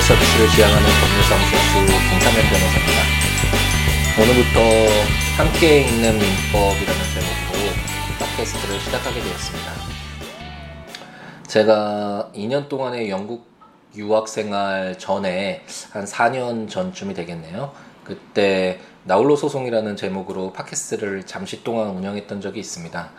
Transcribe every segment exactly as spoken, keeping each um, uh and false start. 법률 서비스를 지향하는 법률사무소 주 김삼현 변호사입니다. 오늘부터 함께 읽는 민법이라는 제목으로 팟캐스트를 시작하게 되었습니다. 제가 이 년 동안의 영국 유학생활 전에 한 사 년 전쯤이 되겠네요. 그때 나홀로 소송이라는 제목으로 팟캐스트를 잠시 동안 운영했던 적이 있습니다.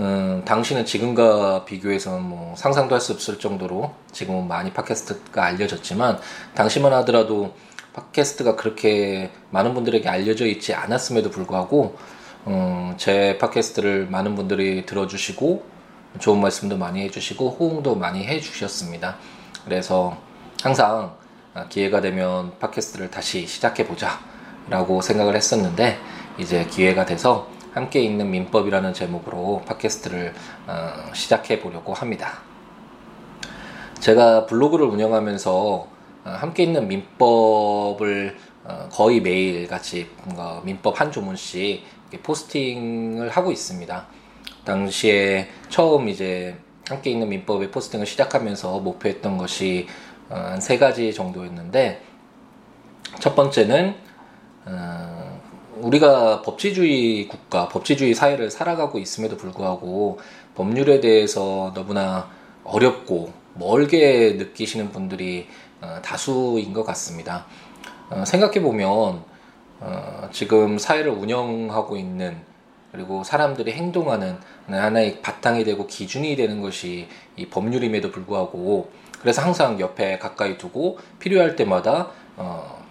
음, 당시는 지금과 비교해서는 뭐 상상도 할 수 없을 정도로 지금은 많이 팟캐스트가 알려졌지만 당시만 하더라도 팟캐스트가 그렇게 많은 분들에게 알려져 있지 않았음에도 불구하고 음, 제 팟캐스트를 많은 분들이 들어주시고 좋은 말씀도 많이 해주시고 호응도 많이 해주셨습니다. 그래서 항상 기회가 되면 팟캐스트를 다시 시작해보자 라고 생각을 했었는데 이제 기회가 돼서 함께 읽는 민법이라는 제목으로 팟캐스트를 어, 시작해 보려고 합니다. 제가 블로그를 운영하면서 어, 함께 읽는 민법을 어, 거의 매일 같이 뭔가 민법 한 조문씩 포스팅을 하고 있습니다. 당시에 처음 이제 함께 읽는 민법의 포스팅을 시작하면서 목표했던 것이 어, 한 세 가지 정도였는데 첫 번째는 어, 우리가 법치주의 국가, 법치주의 사회를 살아가고 있음에도 불구하고 법률에 대해서 너무나 어렵고 멀게 느끼시는 분들이 다수인 것 같습니다. 생각해보면 지금 사회를 운영하고 있는 그리고 사람들이 행동하는 하나의 바탕이 되고 기준이 되는 것이 이 법률임에도 불구하고 그래서 항상 옆에 가까이 두고 필요할 때마다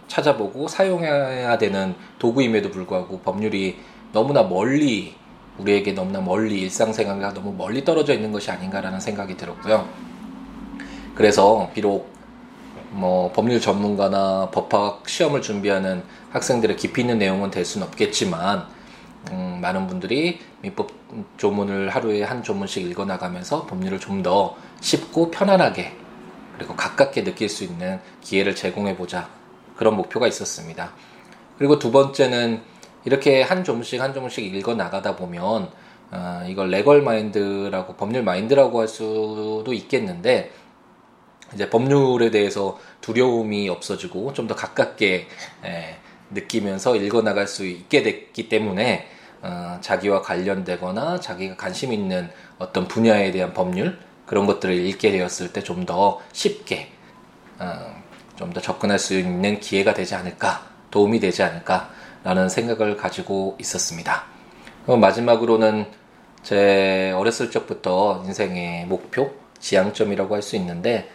찾아보고 사용해야 되는 도구임에도 불구하고 법률이 너무나 멀리 우리에게 너무나 멀리 일상생활과 너무 멀리 떨어져 있는 것이 아닌가라는 생각이 들었고요. 그래서 비록 뭐 법률 전문가나 법학 시험을 준비하는 학생들의 깊이 있는 내용은 될 수는 없겠지만 음, 많은 분들이 민법 조문을 하루에 한 조문씩 읽어나가면서 법률을 좀 더 쉽고 편안하게 그리고 가깝게 느낄 수 있는 기회를 제공해보자 그런 목표가 있었습니다. 그리고 두 번째는 이렇게 한 점씩 한 점씩 읽어 나가다 보면 어, 이걸 레걸 마인드라고 법률 마인드라고 할 수도 있겠는데 이제 법률에 대해서 두려움이 없어지고 좀 더 가깝게 에, 느끼면서 읽어 나갈 수 있게 됐기 때문에 어, 자기와 관련되거나 자기가 관심 있는 어떤 분야에 대한 법률 그런 것들을 읽게 되었을 때 좀 더 쉽게 어, 좀 더 접근할 수 있는 기회가 되지 않을까, 도움이 되지 않을까라는 생각을 가지고 있었습니다. 그럼 마지막으로는 제 어렸을 적부터 인생의 목표, 지향점이라고 할 수 있는데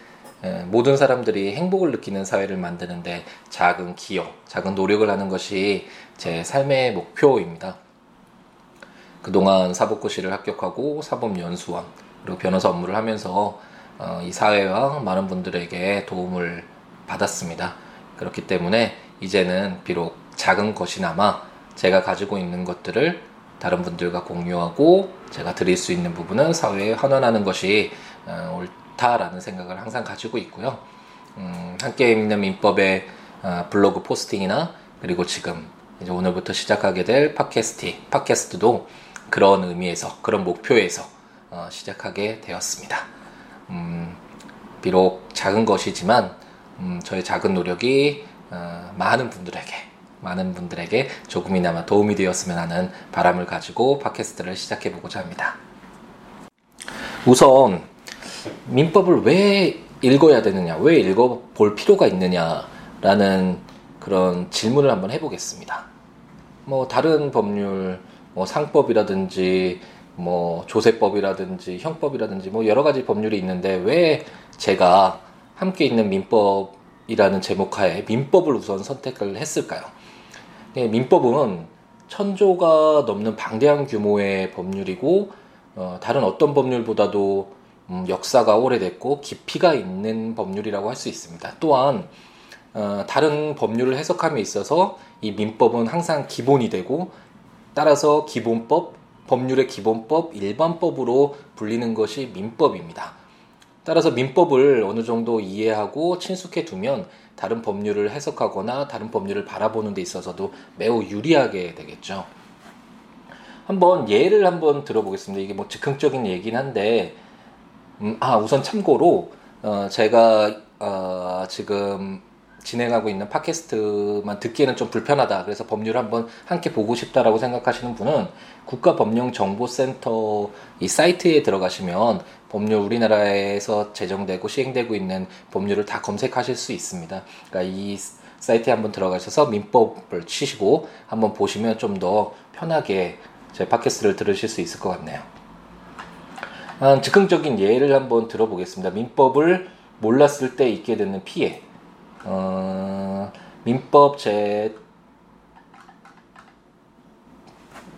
모든 사람들이 행복을 느끼는 사회를 만드는데 작은 기여, 작은 노력을 하는 것이 제 삶의 목표입니다. 그동안 사법고시를 합격하고 사법연수원, 그리고 변호사 업무를 하면서 이 사회와 많은 분들에게 도움을 받았습니다. 그렇기 때문에 이제는 비록 작은 것이나마 제가 가지고 있는 것들을 다른 분들과 공유하고 제가 드릴 수 있는 부분은 사회에 환원하는 것이 옳다라는 생각을 항상 가지고 있고요. 음, 함께 읽는 민법의 블로그 포스팅이나 그리고 지금 이제 오늘부터 시작하게 될 팟캐스트, 팟캐스트도 그런 의미에서 그런 목표에서 어, 시작하게 되었습니다. 음, 비록 작은 것이지만 음, 저의 작은 노력이 어, 많은 분들에게 많은 분들에게 조금이나마 도움이 되었으면 하는 바람을 가지고 팟캐스트를 시작해 보고자 합니다. 우선 민법을 왜 읽어야 되느냐, 왜 읽어볼 필요가 있느냐라는 그런 질문을 한번 해보겠습니다. 뭐 다른 법률, 뭐 상법이라든지 뭐 조세법이라든지 형법이라든지 뭐 여러 가지 법률이 있는데 왜 제가 함께 있는 민법이라는 제목하에 민법을 우선 선택을 했을까요? 예, 민법은 천조가 넘는 방대한 규모의 법률이고 어, 다른 어떤 법률보다도 음, 역사가 오래됐고 깊이가 있는 법률이라고 할 수 있습니다. 또한 어, 다른 법률을 해석함에 있어서 이 민법은 항상 기본이 되고 따라서 기본법, 법률의 기본법, 일반법으로 불리는 것이 민법입니다. 따라서 민법을 어느 정도 이해하고 친숙해 두면 다른 법률을 해석하거나 다른 법률을 바라보는 데 있어서도 매우 유리하게 되겠죠. 한번 예를 한번 들어보겠습니다. 이게 뭐 즉흥적인 얘기긴 한데, 음, 아, 우선 참고로, 어, 제가 어, 지금 진행하고 있는 팟캐스트만 듣기에는 좀 불편하다, 그래서 법률을 한번 함께 보고 싶다라고 생각하시는 분은 국가법령정보센터 이 사이트에 들어가시면 법률, 우리나라에서 제정되고 시행되고 있는 법률을 다 검색하실 수 있습니다. 그러니까 이 사이트에 한번 들어가셔서 민법을 치시고 한번 보시면 좀 더 편하게 제 팟캐스트를 들으실 수 있을 것 같네요. 아, 즉흥적인 예를 한번 들어보겠습니다. 민법을 몰랐을 때 입게 되는 피해. 어, 민법 제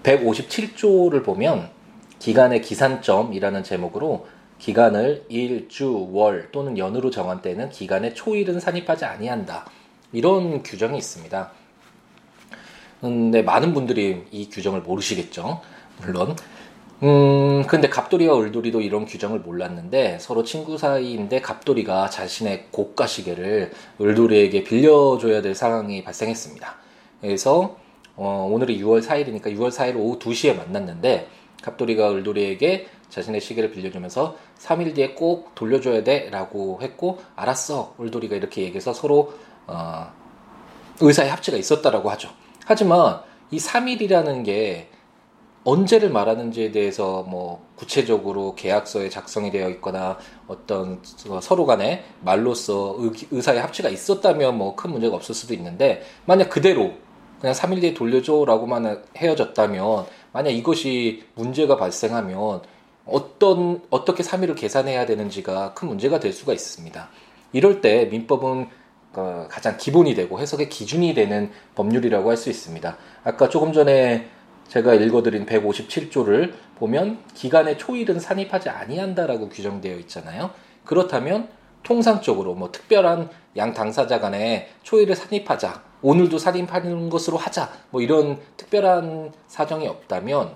백오십칠 조를 보면 기간의 기산점이라는 제목으로 기간을 일, 주, 월 또는 연으로 정한 때에는 기간의 초일은 산입하지 아니한다, 이런 규정이 있습니다. 근데 많은 분들이 이 규정을 모르시겠죠, 물론. 음, 근데 갑돌이와 을돌이도 이런 규정을 몰랐는데, 서로 친구 사이인데 갑돌이가 자신의 고가 시계를 을돌이에게 빌려줘야 될 상황이 발생했습니다. 그래서 어, 오늘이 유월 사일이니까 유월 사일 오후 두 시에 만났는데, 갑돌이가 을돌이에게 자신의 시계를 빌려주면서 삼 일 뒤에 꼭 돌려줘야 돼 라고 했고, 알았어, 을돌이가 이렇게 얘기해서 서로 어, 의사의 합치가 있었다라고 하죠. 하지만 이 삼 일이라는 게 언제를 말하는지에 대해서 뭐 구체적으로 계약서에 작성이 되어 있거나 어떤 서로 간에 말로써 의사의 합치가 있었다면 뭐 큰 문제가 없을 수도 있는데, 만약 그대로 그냥 삼 일 뒤에 돌려줘라고만 헤어졌다면, 만약 이것이 문제가 발생하면 어떤 어떻게 삼 일을 계산해야 되는지가 큰 문제가 될 수가 있습니다. 이럴 때 민법은 가장 기본이 되고 해석의 기준이 되는 법률이라고 할 수 있습니다. 아까 조금 전에 제가 읽어드린 백오십칠 조를 보면 기간의 초일은 산입하지 아니한다라고 규정되어 있잖아요. 그렇다면 통상적으로 뭐 특별한 양 당사자 간에 초일을 산입하자, 오늘도 산입하는 것으로 하자, 뭐 이런 특별한 사정이 없다면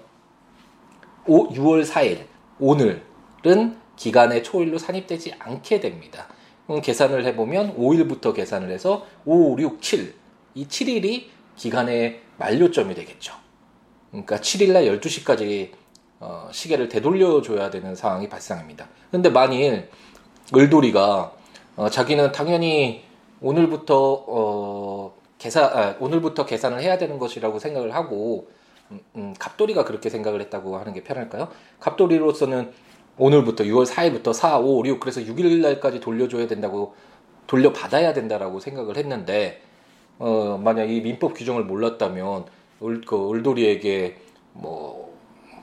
유월 사일, 오늘은 기간의 초일로 산입되지 않게 됩니다. 그럼 계산을 해보면 오 일부터 계산을 해서 오, 육, 칠, 이 칠 일이 기간의 만료점이 되겠죠. 그러니까 칠 일날 열두 시까지 어, 시계를 되돌려줘야 되는 상황이 발생합니다. 그런데 만일 을돌이가 어, 자기는 당연히 오늘부터 어, 계산 아, 오늘부터 계산을 해야 되는 것이라고 생각을 하고, 음, 음, 갑돌이가 그렇게 생각을 했다고 하는 게 편할까요? 갑돌이로서는 오늘부터 유월 사일부터 사, 오, 육, 그래서 육 일날까지 돌려줘야 된다고, 돌려받아야 된다라고 생각을 했는데, 어, 만약 이 민법 규정을 몰랐다면 을, 그 을돌이에게 뭐,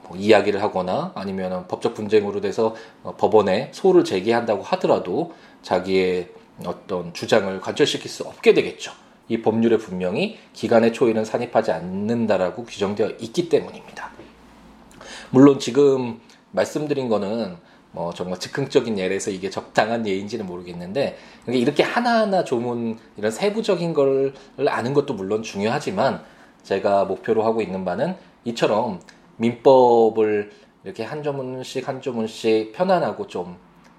뭐 이야기를 하거나 아니면 법적 분쟁으로 돼서 법원에 소를 제기한다고 하더라도 자기의 어떤 주장을 관철시킬 수 없게 되겠죠. 이 법률에 분명히 기간의 초일은 산입하지 않는다라고 규정되어 있기 때문입니다. 물론 지금 말씀드린 거는 뭐 정말 즉흥적인 예라서 이게 적당한 예인지는 모르겠는데, 이렇게 하나하나 조문, 이런 세부적인 걸 아는 것도 물론 중요하지만, 제가 목표로 하고 있는 바는 이처럼 민법을 이렇게 한 조문씩 한 조문씩 편안하고 좀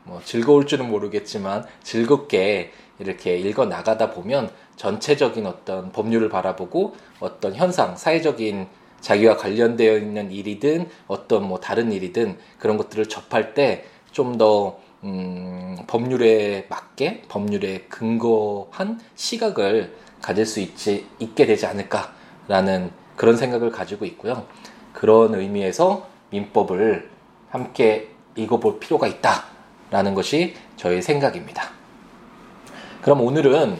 뭐 즐거울 줄은 모르겠지만 즐겁게 이렇게 읽어 나가다 보면 전체적인 어떤 법률을 바라보고 어떤 현상, 사회적인 자기와 관련되어 있는 일이든 어떤 뭐 다른 일이든 그런 것들을 접할 때 좀 더 음, 법률에 맞게, 법률에 근거한 시각을 가질 수 있지, 있게 되지 않을까 라는 그런 생각을 가지고 있고요. 그런 의미에서 민법을 함께 읽어볼 필요가 있다라는 것이 저의 생각입니다. 그럼 오늘은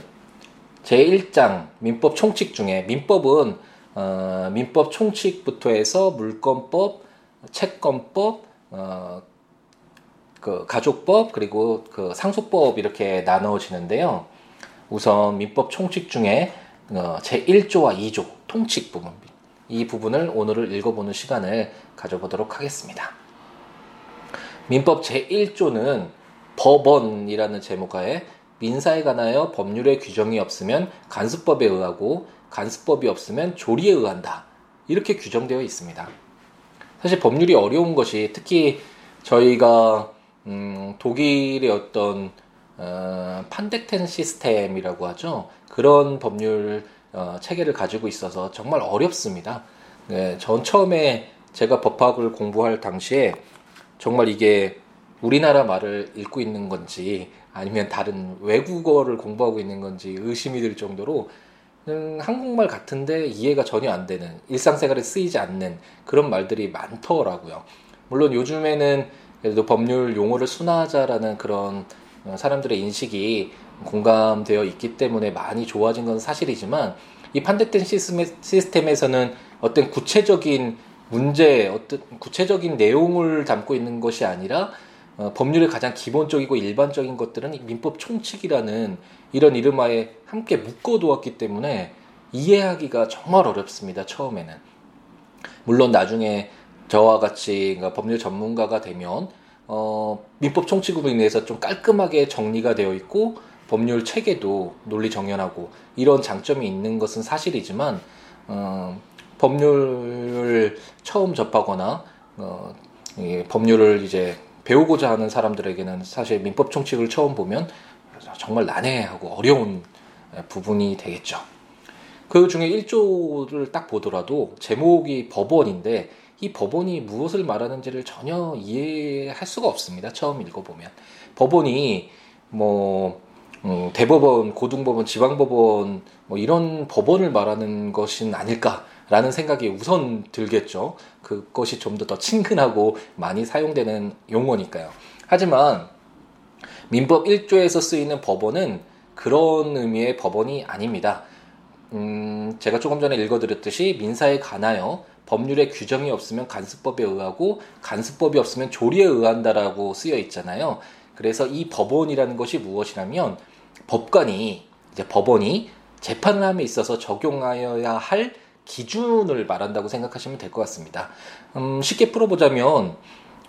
제일 장 민법 총칙 중에, 민법은 어, 민법 총칙부터 해서 물권법, 채권법, 어, 그 가족법, 그리고 그 상속법 이렇게 나눠지는데요. 우선 민법 총칙 중에 어, 제일 조와 이 조 통칙 부분, 이 부분을 오늘을 읽어보는 시간을 가져보도록 하겠습니다. 민법 제일 조는 법원이라는 제목하에 민사에 관하여 법률의 규정이 없으면 간수법에 의하고, 간수법이 없으면 조리에 의한다, 이렇게 규정되어 있습니다. 사실 법률이 어려운 것이, 특히 저희가 음, 독일의 어떤 어, 판덱텐 시스템이라고 하죠. 그런 법률 어, 체계를 가지고 있어서 정말 어렵습니다. 네, 전 처음에 제가 법학을 공부할 당시에 정말 이게 우리나라 말을 읽고 있는 건지 아니면 다른 외국어를 공부하고 있는 건지 의심이 들 정도로 음, 한국말 같은데 이해가 전혀 안 되는, 일상생활에 쓰이지 않는 그런 말들이 많더라고요. 물론 요즘에는 그래도 법률 용어를 순화하자라는 그런 사람들의 인식이 공감되어 있기 때문에 많이 좋아진 건 사실이지만, 이 판대된 시스템에서는 어떤 구체적인 문제, 어떤 구체적인 내용을 담고 있는 것이 아니라 어, 법률의 가장 기본적이고 일반적인 것들은 민법 총칙이라는 이런 이름하에 함께 묶어두었기 때문에 이해하기가 정말 어렵습니다. 처음에는. 물론 나중에 저와 같이 그러니까 법률 전문가가 되면 어, 민법 총칙으로 인해서 좀 깔끔하게 정리가 되어 있고 법률 체계도 논리 정연하고 이런 장점이 있는 것은 사실이지만, 어, 법률을 처음 접하거나 어, 예, 법률을 이제 배우고자 하는 사람들에게는 사실 민법 총칙을 처음 보면 정말 난해하고 어려운 부분이 되겠죠. 그 중에 일 조를 딱 보더라도 제목이 법원인데 이 법원이 무엇을 말하는지를 전혀 이해할 수가 없습니다. 처음 읽어보면. 법원이 뭐 음, 대법원, 고등법원, 지방법원 뭐 이런 법원을 말하는 것은 아닐까라는 생각이 우선 들겠죠. 그것이 좀 더 더 친근하고 많이 사용되는 용어니까요. 하지만 민법 일 조에서 쓰이는 법원은 그런 의미의 법원이 아닙니다. 음, 제가 조금 전에 읽어드렸듯이 민사에 관하여 법률의 규정이 없으면 간수법에 의하고 간수법이 없으면 조리에 의한다라고 쓰여 있잖아요. 그래서 이 법원이라는 것이 무엇이냐면 법관이, 이제 법원이 재판을 함에 있어서 적용하여야 할 기준을 말한다고 생각하시면 될 것 같습니다. 음, 쉽게 풀어보자면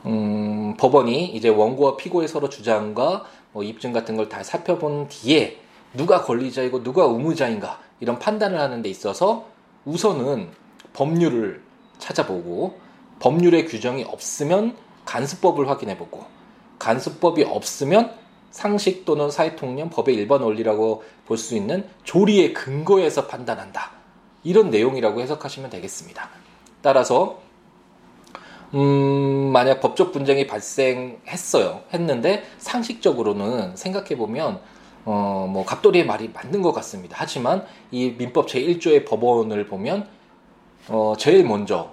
음, 법원이 이제 원고와 피고의 서로 주장과 뭐 입증 같은 걸 다 살펴본 뒤에 누가 권리자이고 누가 의무자인가 이런 판단을 하는 데 있어서 우선은 법률을 찾아보고, 법률의 규정이 없으면 간수법을 확인해보고, 간수법이 없으면 상식 또는 사회통념, 법의 일반 원리라고 볼 수 있는 조리의 근거에서 판단한다. 이런 내용이라고 해석하시면 되겠습니다. 따라서 음, 만약 법적 분쟁이 발생했어요. 했는데 상식적으로는 생각해보면 어, 뭐 갑돌이의 말이 맞는 것 같습니다. 하지만 이 민법 제일 조의 법원을 보면 어, 제일 먼저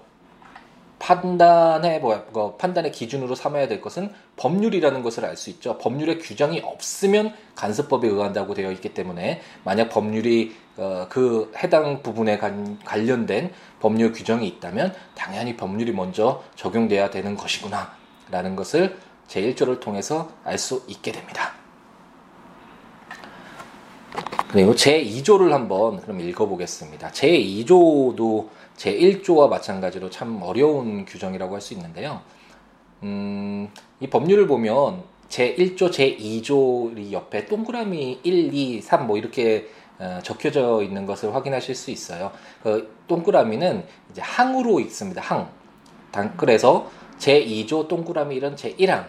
판단해, 뭐, 판단의 기준으로 삼아야 될 것은 법률이라는 것을 알 수 있죠. 법률의 규정이 없으면 간섭법에 의한다고 되어 있기 때문에 만약 법률이 어, 그 해당 부분에 관, 관련된 법률 규정이 있다면 당연히 법률이 먼저 적용돼야 되는 것이구나 라는 것을 제일 조를 통해서 알 수 있게 됩니다. 그리고 제이 조를 한번 그럼 읽어보겠습니다. 제이 조도 제일 조와 마찬가지로 참 어려운 규정이라고 할 수 있는데요. 음, 이 법률을 보면 제일 조, 제이 조 옆에 동그라미 일, 이, 삼 뭐 이렇게 어, 적혀져 있는 것을 확인하실 수 있어요. 그 동그라미는 이제 항으로 읽습니다. 항. 그래서 제이 조 동그라미 일은 제일 항,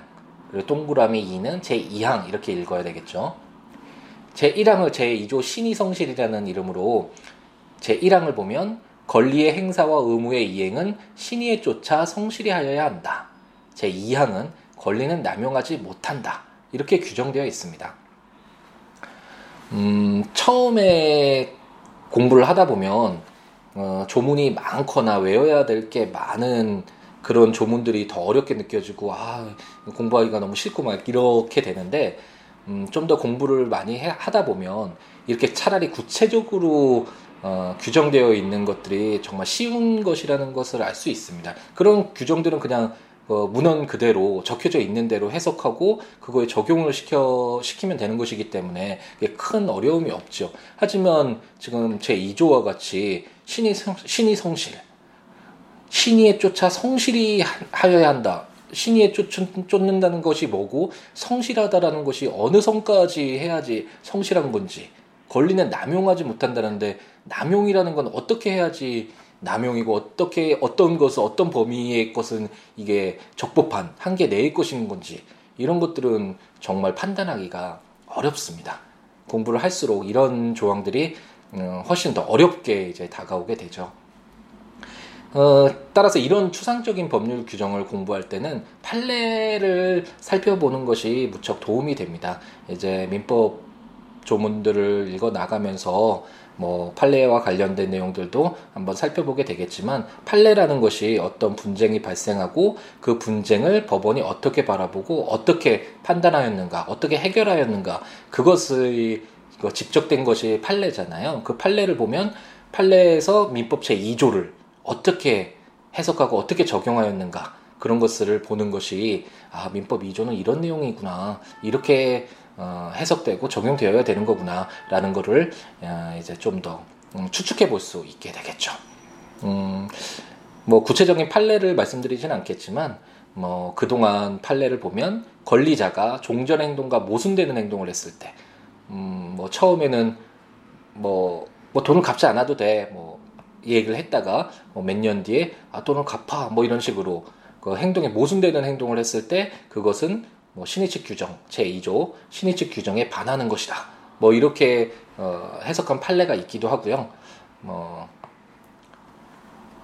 그리고 동그라미 이는 제이 항 이렇게 읽어야 되겠죠. 제일 항을 제이 조 신의성실이라는 이름으로 제일 항을 보면 권리의 행사와 의무의 이행은 신의에 쫓아 성실히 하여야 한다. 제이 항은 권리는 남용하지 못한다. 이렇게 규정되어 있습니다. 음, 처음에 공부를 하다 보면 어, 조문이 많거나 외워야 될 게 많은 그런 조문들이 더 어렵게 느껴지고 아, 공부하기가 너무 싫고 막 이렇게 되는데, 음, 좀 더 공부를 많이 해, 하다 보면 이렇게 차라리 구체적으로 어, 규정되어 있는 것들이 정말 쉬운 것이라는 것을 알 수 있습니다. 그런 규정들은 그냥 어, 문헌 그대로 적혀져 있는 대로 해석하고 그거에 적용을 시켜, 시키면 되는 것이기 때문에 큰 어려움이 없죠. 하지만 지금 제이 조와 같이 신의, 성, 신의 성실, 신의에 쫓아 성실히 하여야 한다. 신의에 쫓는다는 것이 뭐고, 성실하다라는 것이 어느 선까지 해야지 성실한 건지, 권리는 남용하지 못한다는데 남용이라는 건 어떻게 해야지 남용이고 어떻게 어떤 것은 어떤 범위의 것은 이게 적법한 한계 내의 것인 건지, 이런 것들은 정말 판단하기가 어렵습니다. 공부를 할수록 이런 조항들이 훨씬 더 어렵게 이제 다가오게 되죠. 어, 따라서 이런 추상적인 법률 규정을 공부할 때는 판례를 살펴보는 것이 무척 도움이 됩니다. 이제 민법 조문들을 읽어 나가면서 뭐 판례와 관련된 내용들도 한번 살펴보게 되겠지만, 판례라는 것이 어떤 분쟁이 발생하고 그 분쟁을 법원이 어떻게 바라보고 어떻게 판단하였는가, 어떻게 해결하였는가, 그것의 직접된 것이 판례잖아요. 그 판례를 보면 판례에서 민법 제이 조를 어떻게 해석하고 어떻게 적용하였는가, 그런 것을 보는 것이, 아, 민법 이 조는 이런 내용이구나, 이렇게 어, 해석되고 적용되어야 되는 거구나 라는 거를 어, 이제 좀 더 음, 추측해 볼 수 있게 되겠죠. 음, 뭐 구체적인 판례를 말씀드리진 않겠지만, 뭐 그동안 판례를 보면 권리자가 종전 행동과 모순되는 행동을 했을 때, 음, 뭐 처음에는 뭐, 뭐 돈을 갚지 않아도 돼, 뭐 얘기를 했다가 뭐 몇 년 뒤에 아, 돈을 갚아, 뭐 이런 식으로 그 행동에 모순되는 행동을 했을 때, 그것은 뭐 신의칙 규정 제이 조 신의칙 규정에 반하는 것이다, 뭐 이렇게 어, 해석한 판례가 있기도 하고요. 뭐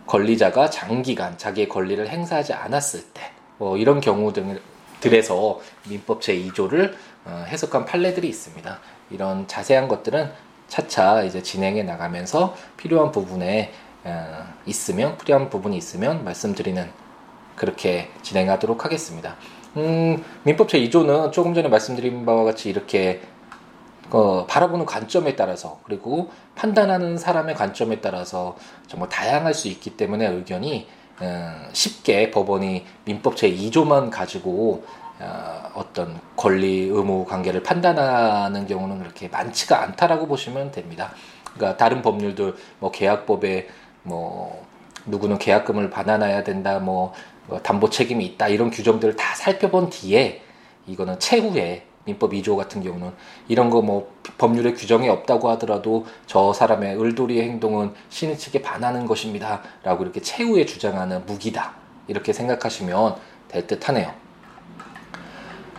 권리자가 장기간 자기의 권리를 행사하지 않았을 때, 뭐 이런 경우들에서 민법 제이 조를 어, 해석한 판례들이 있습니다. 이런 자세한 것들은 차차 이제 진행해 나가면서 필요한 부분에 어, 있으면 필요한 부분이 있으면 말씀드리는, 그렇게 진행하도록 하겠습니다. 음, 민법 제이 조는 조금 전에 말씀드린 바와 같이 이렇게 어, 바라보는 관점에 따라서, 그리고 판단하는 사람의 관점에 따라서 정말 다양할 수 있기 때문에 의견이 어, 쉽게 법원이 민법 제이 조만 가지고 어, 어떤 권리, 의무 관계를 판단하는 경우는 그렇게 많지가 않다라고 보시면 됩니다. 그러니까 다른 법률들, 뭐 계약법에 뭐 누구는 계약금을 반환해야 된다, 뭐 담보 책임이 있다, 이런 규정들을 다 살펴본 뒤에, 이거는 최후에 민법 이 조 같은 경우는 이런 거 뭐 법률의 규정이 없다고 하더라도 저 사람의 을도리의 행동은 신의칙에 반하는 것입니다 라고 이렇게 최후에 주장하는 무기다, 이렇게 생각하시면 될 듯 하네요.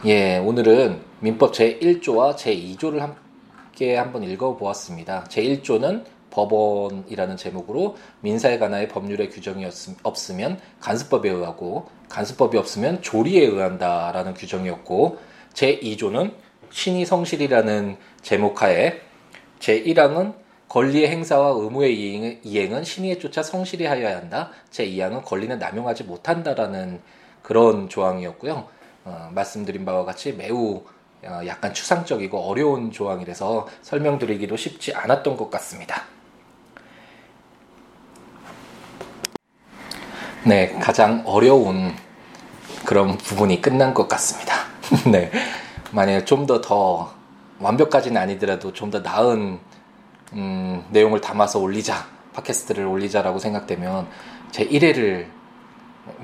예, 오늘은 민법 제일 조와 제이 조를 함께 한번 읽어보았습니다. 제일 조는 법원이라는 제목으로 민사에 관하여 법률의 규정이 없으면 간수법에 의하고, 간수법이 없으면 조리에 의한다라는 규정이었고, 제이 조는 신의 성실이라는 제목하에 제일 항은 권리의 행사와 의무의 이행은 신의에 쫓아 성실히 하여야 한다, 제이 항은 권리는 남용하지 못한다라는 그런 조항이었고요. 어, 말씀드린 바와 같이 매우 어, 약간 추상적이고 어려운 조항이라서 설명드리기도 쉽지 않았던 것 같습니다. 네, 가장 어려운 그런 부분이 끝난 것 같습니다. 네, 만약에 좀 더 더 완벽까지는 아니더라도 좀 더 나은 음, 내용을 담아서 올리자, 팟캐스트를 올리자라고 생각되면 제 일 회를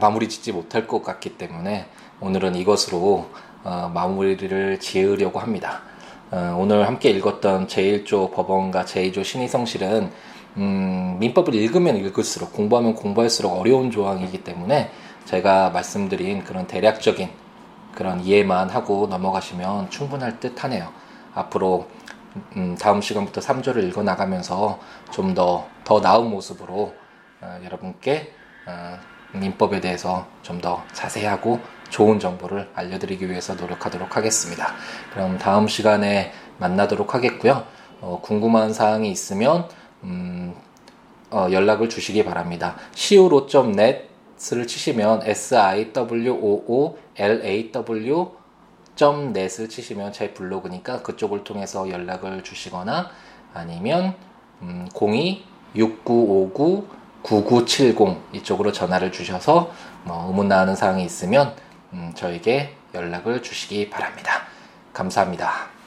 마무리 짓지 못할 것 같기 때문에 오늘은 이것으로 어, 마무리를 지으려고 합니다. 어, 오늘 함께 읽었던 제일 조 법원과 제이 조 신의성실은 음, 민법을 읽으면 읽을수록, 공부하면 공부할수록 어려운 조항이기 때문에 제가 말씀드린 그런 대략적인 그런 이해만 하고 넘어가시면 충분할 듯 하네요. 앞으로 음, 다음 시간부터 삼 조를 읽어나가면서 좀 더 더 나은 모습으로 어, 여러분께 어, 민법에 대해서 좀 더 자세하고 좋은 정보를 알려드리기 위해서 노력하도록 하겠습니다. 그럼 다음 시간에 만나도록 하겠고요. 어, 궁금한 사항이 있으면 음, 어, 연락을 주시기 바랍니다. 시우로 닷 넷을 치시면 시우로olaw 닷 넷을 치시면 제 블로그니까 그쪽을 통해서 연락을 주시거나, 아니면 음, 공이 육구오구 구구칠공 이쪽으로 전화를 주셔서 뭐 의문나는 사항이 있으면 음, 저에게 연락을 주시기 바랍니다. 감사합니다.